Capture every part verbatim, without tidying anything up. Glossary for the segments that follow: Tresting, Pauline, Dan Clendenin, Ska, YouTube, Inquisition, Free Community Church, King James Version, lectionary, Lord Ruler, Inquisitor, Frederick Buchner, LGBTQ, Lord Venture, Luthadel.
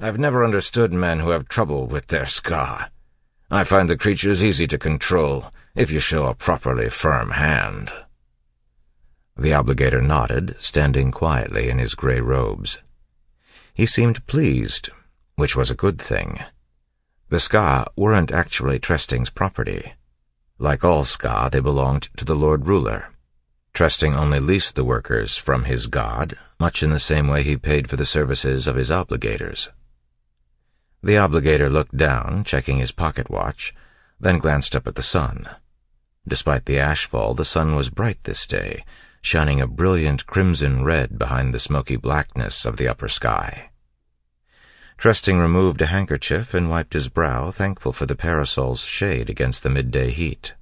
I've never understood men who have trouble with their scar. I find the creatures easy to control if you show a properly firm hand." The obligator nodded, standing quietly in his grey robes. He seemed pleased, which was a good thing. The Ska weren't actually Tresting's property. Like all Ska, they belonged to the Lord Ruler. Tresting only leased the workers from his god, much in the same way he paid for the services of his obligators. The obligator looked down, checking his pocket watch, then glanced up at the sun. Despite the ashfall, the sun was bright this day, shining a brilliant crimson red behind the smoky blackness of the upper sky. Tresting removed a handkerchief and wiped his brow, thankful for the parasol's shade against the midday heat.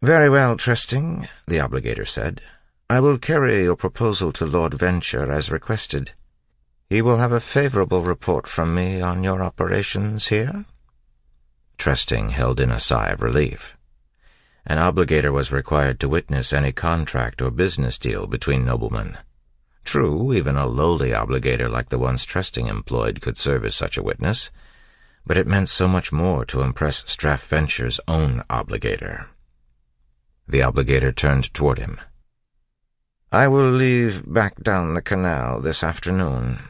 "Very well, Tresting," the obligator said. "I will carry your proposal to Lord Venture as requested. He will have a favourable report from me on your operations here." Tresting held in a sigh of relief. An obligator was required to witness any contract or business deal between noblemen. True, even a lowly obligator like the ones Tresting employed could serve as such a witness, but it meant so much more to impress Straff Venture's own obligator. The obligator turned toward him. "I will leave back down the canal this afternoon."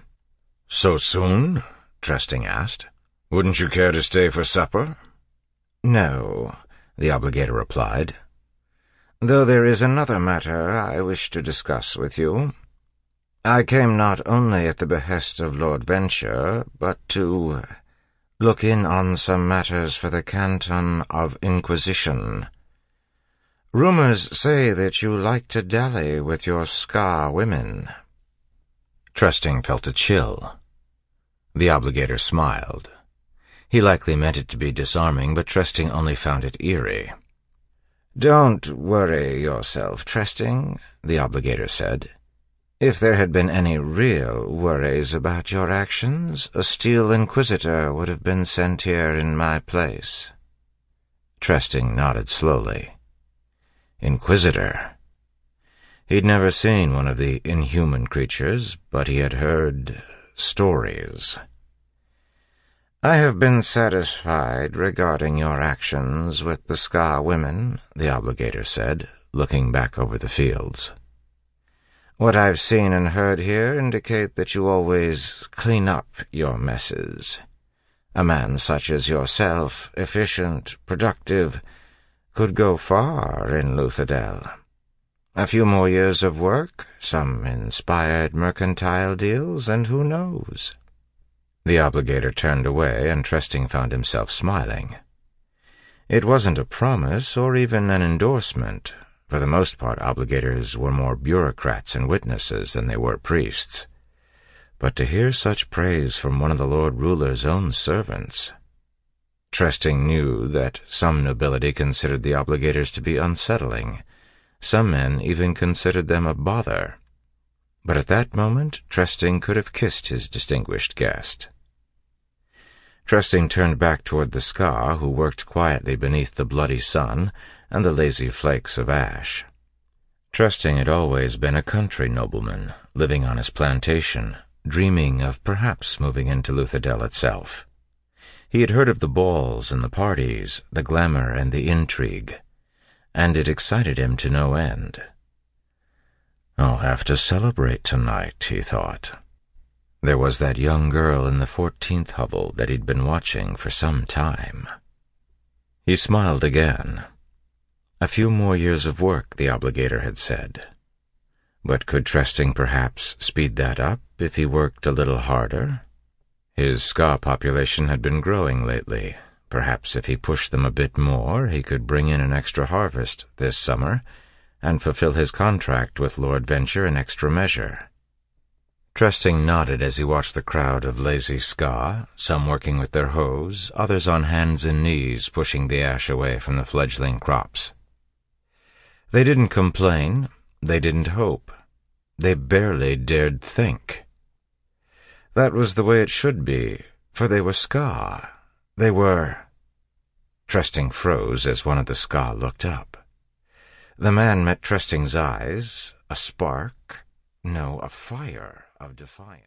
"So soon?" Tresting asked. "Wouldn't you care to stay for supper?" "No," the obligator replied. "Though there is another matter I wish to discuss with you. I came not only at the behest of Lord Venture, but to look in on some matters for the Canton of Inquisition. Rumours say that you like to dally with your Ska women." Tresting felt a chill. The obligator smiled. He likely meant it to be disarming, but Tresting only found it eerie. "Don't worry yourself, Tresting," the obligator said. "If there had been any real worries about your actions, a steel inquisitor would have been sent here in my place." Tresting nodded slowly. Inquisitor. He'd never seen one of the inhuman creatures, but he had heard stories. "I have been satisfied regarding your actions with the Ska women," the obligator said, looking back over the fields. "What I've seen and heard here indicate that you always clean up your messes. A man such as yourself, efficient, productive, could go far in Luthadel. A few more years of work, some inspired mercantile deals, and who knows?" The obligator turned away, and Tresting found himself smiling. It wasn't a promise or even an endorsement. For the most part, obligators were more bureaucrats and witnesses than they were priests. But to hear such praise from one of the Lord Ruler's own servants... Tresting knew that some nobility considered the obligators to be unsettling. Some men even considered them a bother. But at that moment, Tresting could have kissed his distinguished guest. Tresting turned back toward the Ska, who worked quietly beneath the bloody sun and the lazy flakes of ash. Tresting had always been a country nobleman, living on his plantation, dreaming of perhaps moving into Luthadel itself. He had heard of the balls and the parties, the glamour and the intrigue, and it excited him to no end. "I'll have to celebrate tonight," he thought. There was that young girl in the fourteenth hovel that he'd been watching for some time. He smiled again. A few more years of work, the obligator had said. But could Tresting perhaps speed that up if he worked a little harder? His Ska population had been growing lately. Perhaps if he pushed them a bit more, he could bring in an extra harvest this summer and fulfill his contract with Lord Venture in extra measure. Tresting nodded as he watched the crowd of lazy Ska, some working with their hoes, others on hands and knees pushing the ash away from the fledgling crops. They didn't complain, they didn't hope, they barely dared think. That was the way it should be, for they were Ska. They were... Tresting froze as one of the Ska looked up. The man met Tresting's eyes, a spark, no, a fire of defiance.